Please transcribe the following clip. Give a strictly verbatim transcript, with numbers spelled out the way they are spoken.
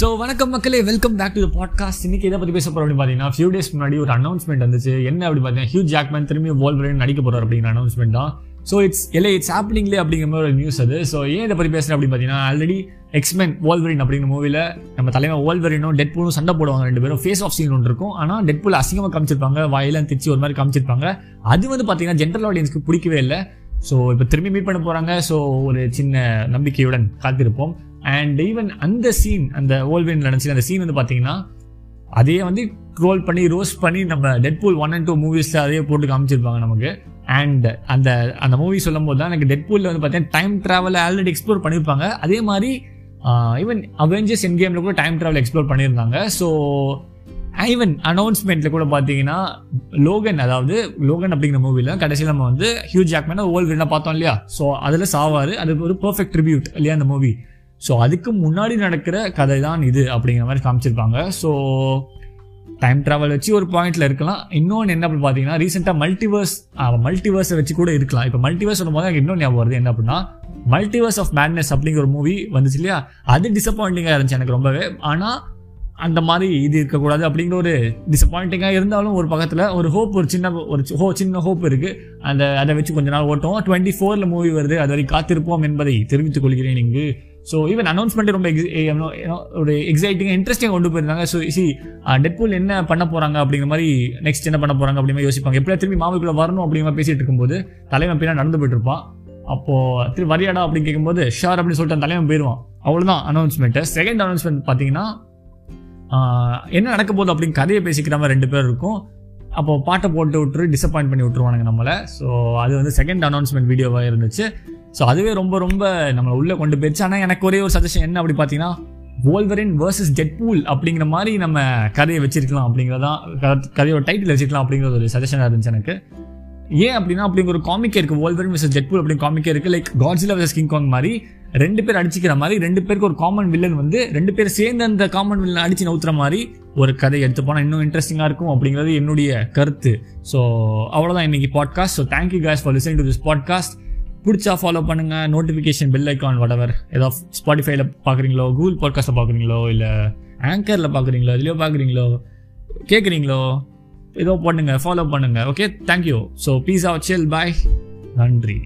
So வணக்கம் மக்களே, welcome back to the podcast. இன்னைக்கு எதை பற்றி பேச போகிறோம் அப்படின்னு பார்த்தீங்கன்னா, ஃபியூ டேஸ் முன்னாடி ஒரு அனௌன்ஸ்மெண்ட் வந்துச்சு. என்ன அப்படி பார்த்தீங்கன்னா, ஹியூ ஜாக்மேன் திரும்பி வால்வரின் நடிக்க போகிறார் அப்படிங்கிற அனௌன்ஸ்மெண்ட் தான். ஸோ இட்ஸ் எல்லே இட்ஸ் ஹேப்பனிங்லே அப்படிங்கிற மாதிரி ஒரு நியூஸ் அது. ஸோ ஏன் இதை பற்றி பேசுகிறேன் அப்படின்னு பார்த்தீங்கன்னா, ஆல்ரெடி எக்ஸ்மென் வால்வரின் அப்படிங்கிற மூவியில் நம்ம தலைவன் வால்வரினும் டெட்பூலும் சண்டை போடுவாங்க. ரெண்டு பேரும் ஃபேஸ் ஆஃப் சீன் ஒன்று இருக்கும். ஆனால் டெட்பூல் அசிங்கமாக காமிச்சிருப்பாங்க, வாயிலாம் திருச்சி ஒரு மாதிரி காமிச்சிருப்பாங்க. அது வந்து பார்த்தீங்கன்னா ஜென்ரல் ஆடியன்ஸ்க்கு பிடிக்கவே இல்லை. ஸோ இப்போ திரும்பி மீட் பண்ண போகிறாங்க. ஸோ ஒரு சின்ன நம்பிக்கையுடன் காத்திருப்போம். அண்ட் ஈவன் அந்த சீன், அந்த ஓல்வென் நடந்துச்சு அந்த சீன் வந்து பார்த்தீங்கன்னா, அதே வந்து ட்ரோல் பண்ணி ரோஸ்ட் பண்ணி நம்ம டெட்பூல் ஒன் அண்ட் டூ மூவிஸில் அதே போட்டு காமிச்சிருப்பாங்க நமக்கு. அண்ட் அந்த அந்த மூவி சொல்லும் போது தான் எனக்கு டெட்பூலில் வந்து பார்த்தீங்கன்னா டைம் ட்ராவலை ஆல்ரெடி எக்ஸ்ப்ளோர் பண்ணியிருப்பாங்க. அதே மாதிரி ஈவன் அவெஞ்சர்ஸ் என் கேமில் கூட டைம் ட்ராவல் எக்ஸ்ப்ளோர் பண்ணியிருந்தாங்க. ஸோ ஈவன் அனௌன்ஸ்மெண்ட்டில் கூட பார்த்தீங்கன்னா லோகன், அதாவது லோகன் அப்படிங்கிற மூவியில் கடைசியில் நம்ம வந்து ஹியூ ஜாக்மேன் ஓல்வென்னா பார்த்தோம் இல்லையா. ஸோ அதில் சாவார், அது ஒரு பர்ஃபெக்ட் ட்ரிபியூட் இல்லையா அந்த மூவி. ஸோ அதுக்கு முன்னாடி நடக்கிற கதை தான் இது அப்படிங்கிற மாதிரி காமிச்சிருப்பாங்க. ஸோ டைம் ட்ராவல் வச்சு ஒரு பாயிண்டில் இருக்கலாம். இன்னொன்று என்ன அப்படின்னு பார்த்தீங்கன்னா, ரீசெண்டாக மல்டிவர்ஸ் மல்டிவர்ஸை வச்சு கூட இருக்கலாம். இப்போ மல்டிவர்ஸ் சொல்லும் போது எனக்கு இன்னொன்று ஞாபகம் வருது. என்ன அப்படின்னா, மல்டிவர்ஸ் ஆஃப் மேட்னஸ் அப்படிங்கிற ஒரு மூவி வந்துச்சு இல்லையா. அது டிசப்பாயிண்டிங்காக இருந்துச்சு எனக்கு ரொம்பவே. ஆனால் அந்த மாதிரி இது இருக்கக்கூடாது அப்படிங்கிற ஒரு டிசப்பாயிண்டிங்காக இருந்தாலும் ஒரு பக்கத்தில் ஒரு ஹோப், ஒரு சின்ன ஒரு ஹோ சின்ன ஹோப் இருக்குது. அந்த அதை வச்சு கொஞ்ச நாள் ஓட்டும். டுவெண்ட்டி ஃபோரில் மூவி வருது, அது வரைக்கும் காத்திருப்போம் என்பதை தெரிவித்துக் கொள்கிறேன் இங்கு. ஸோ ஈவன் அனௌன்ஸ்மெண்ட் ரொம்ப ஒரு எக்ஸைட்டிங்காக இன்ட்ரெஸ்டிங்காக கொண்டு போயிருந்தாங்க. ஸோ சி டெட்பூல் என்ன பண்ண போகிறாங்க அப்படிங்கிற மாதிரி, நெக்ஸ்ட் என்ன பண்ண போகிறாங்க அப்படிங்கிற மாதிரி யோசிப்பாங்க. எப்படியா திரும்பி மாவுக்குள்ளே வரணும் அப்படிங்கிற பேசிகிட்டு இருக்கும்போது தலைவன் பின்னா நடந்து போய்ட்டு இருப்பான். அப்போது திரு வரியாடா அப்படின்னு கேட்கும்போது ஷார் அப்படின்னு சொல்லிட்டு அந்த தலைவன் போயிடுவான். அவ்வளோதான் அனௌன்ஸ்மெண்ட்டு. செகண்ட் அனௌன்ஸ்மெண்ட் பார்த்தீங்கன்னா, என்ன நடக்க போகுது அப்படின்னு கதையை பேசிக்கிற மாதிரி ரெண்டு பேர் இருக்கும். அப்போது பாட்டை போட்டு விட்டுரு டிசப்பாயிண்ட் பண்ணி விட்டுருவானுங்க நம்மளை. ஸோ அது வந்து செகண்ட் அனௌன்ஸ்மெண்ட் வீடியோவாக இருந்துச்சு. ஸோ அதுவே ரொம்ப ரொம்ப நம்மளை உள்ளே கொண்டு போயிடுச்சு. ஆனால் எனக்கு ஒரே ஒரு சஜஷன் என்ன அப்படி பார்த்தீங்கன்னா, வோல்வரின் வர்சஸ் டெட்பூல் அப்படிங்கிற மாதிரி நம்ம கதையை வச்சிருக்கலாம் அப்படிங்கிறதான், கதையோட டைட்டில் வச்சிருக்கலாம் அப்படிங்கிறது ஒரு சஜஷனாக இருந்துச்சு எனக்கு. ஏன் அப்படின்னா, அப்படிங்கிற ஒரு காமிக்கே இருக்குது, வோல்வரின் வர்சஸ் டெட்பூல் அப்படின்னு காமிக்கே இருக்குது. Like Godzilla versus King Kong மாதிரி ரெண்டு பேர் அடிச்சிக்கிற மாதிரி, ரெண்டு பேருக்கு ஒரு காமன் வில்லன் வந்து ரெண்டு பேர் சேர்ந்து அந்த காமன் வில்லன் அடிச்சு நவுத்துற மாதிரி ஒரு கதை எடுத்து போனால் இன்னும் இன்ட்ரெஸ்டிங்காக இருக்கும் அப்படிங்கிறது என்னுடைய கருத்து. ஸோ அவ்வளோதான் இன்னைக்கு podcast. So thank you guys for listening to this podcast. பிடிச்சா ஃபாலோ பண்ணுங்கள். நோட்டிஃபிகேஷன் பெல் ஐக்கான் whatever, ஏதோ ஸ்பாட்டிஃபைல பார்க்குறீங்களோ, கூகுள் பாட்காஸ்ட்டில் பார்க்குறீங்களோ, இல்லை ஆங்கரில் பார்க்குறீங்களோ, இதுலையோ பார்க்குறீங்களோ, கேட்குறீங்களோ, ஏதோ பண்ணுங்கள், ஃபாலோ பண்ணுங்கள். Okay, thank you. So peace out, chill, bye, நன்றி.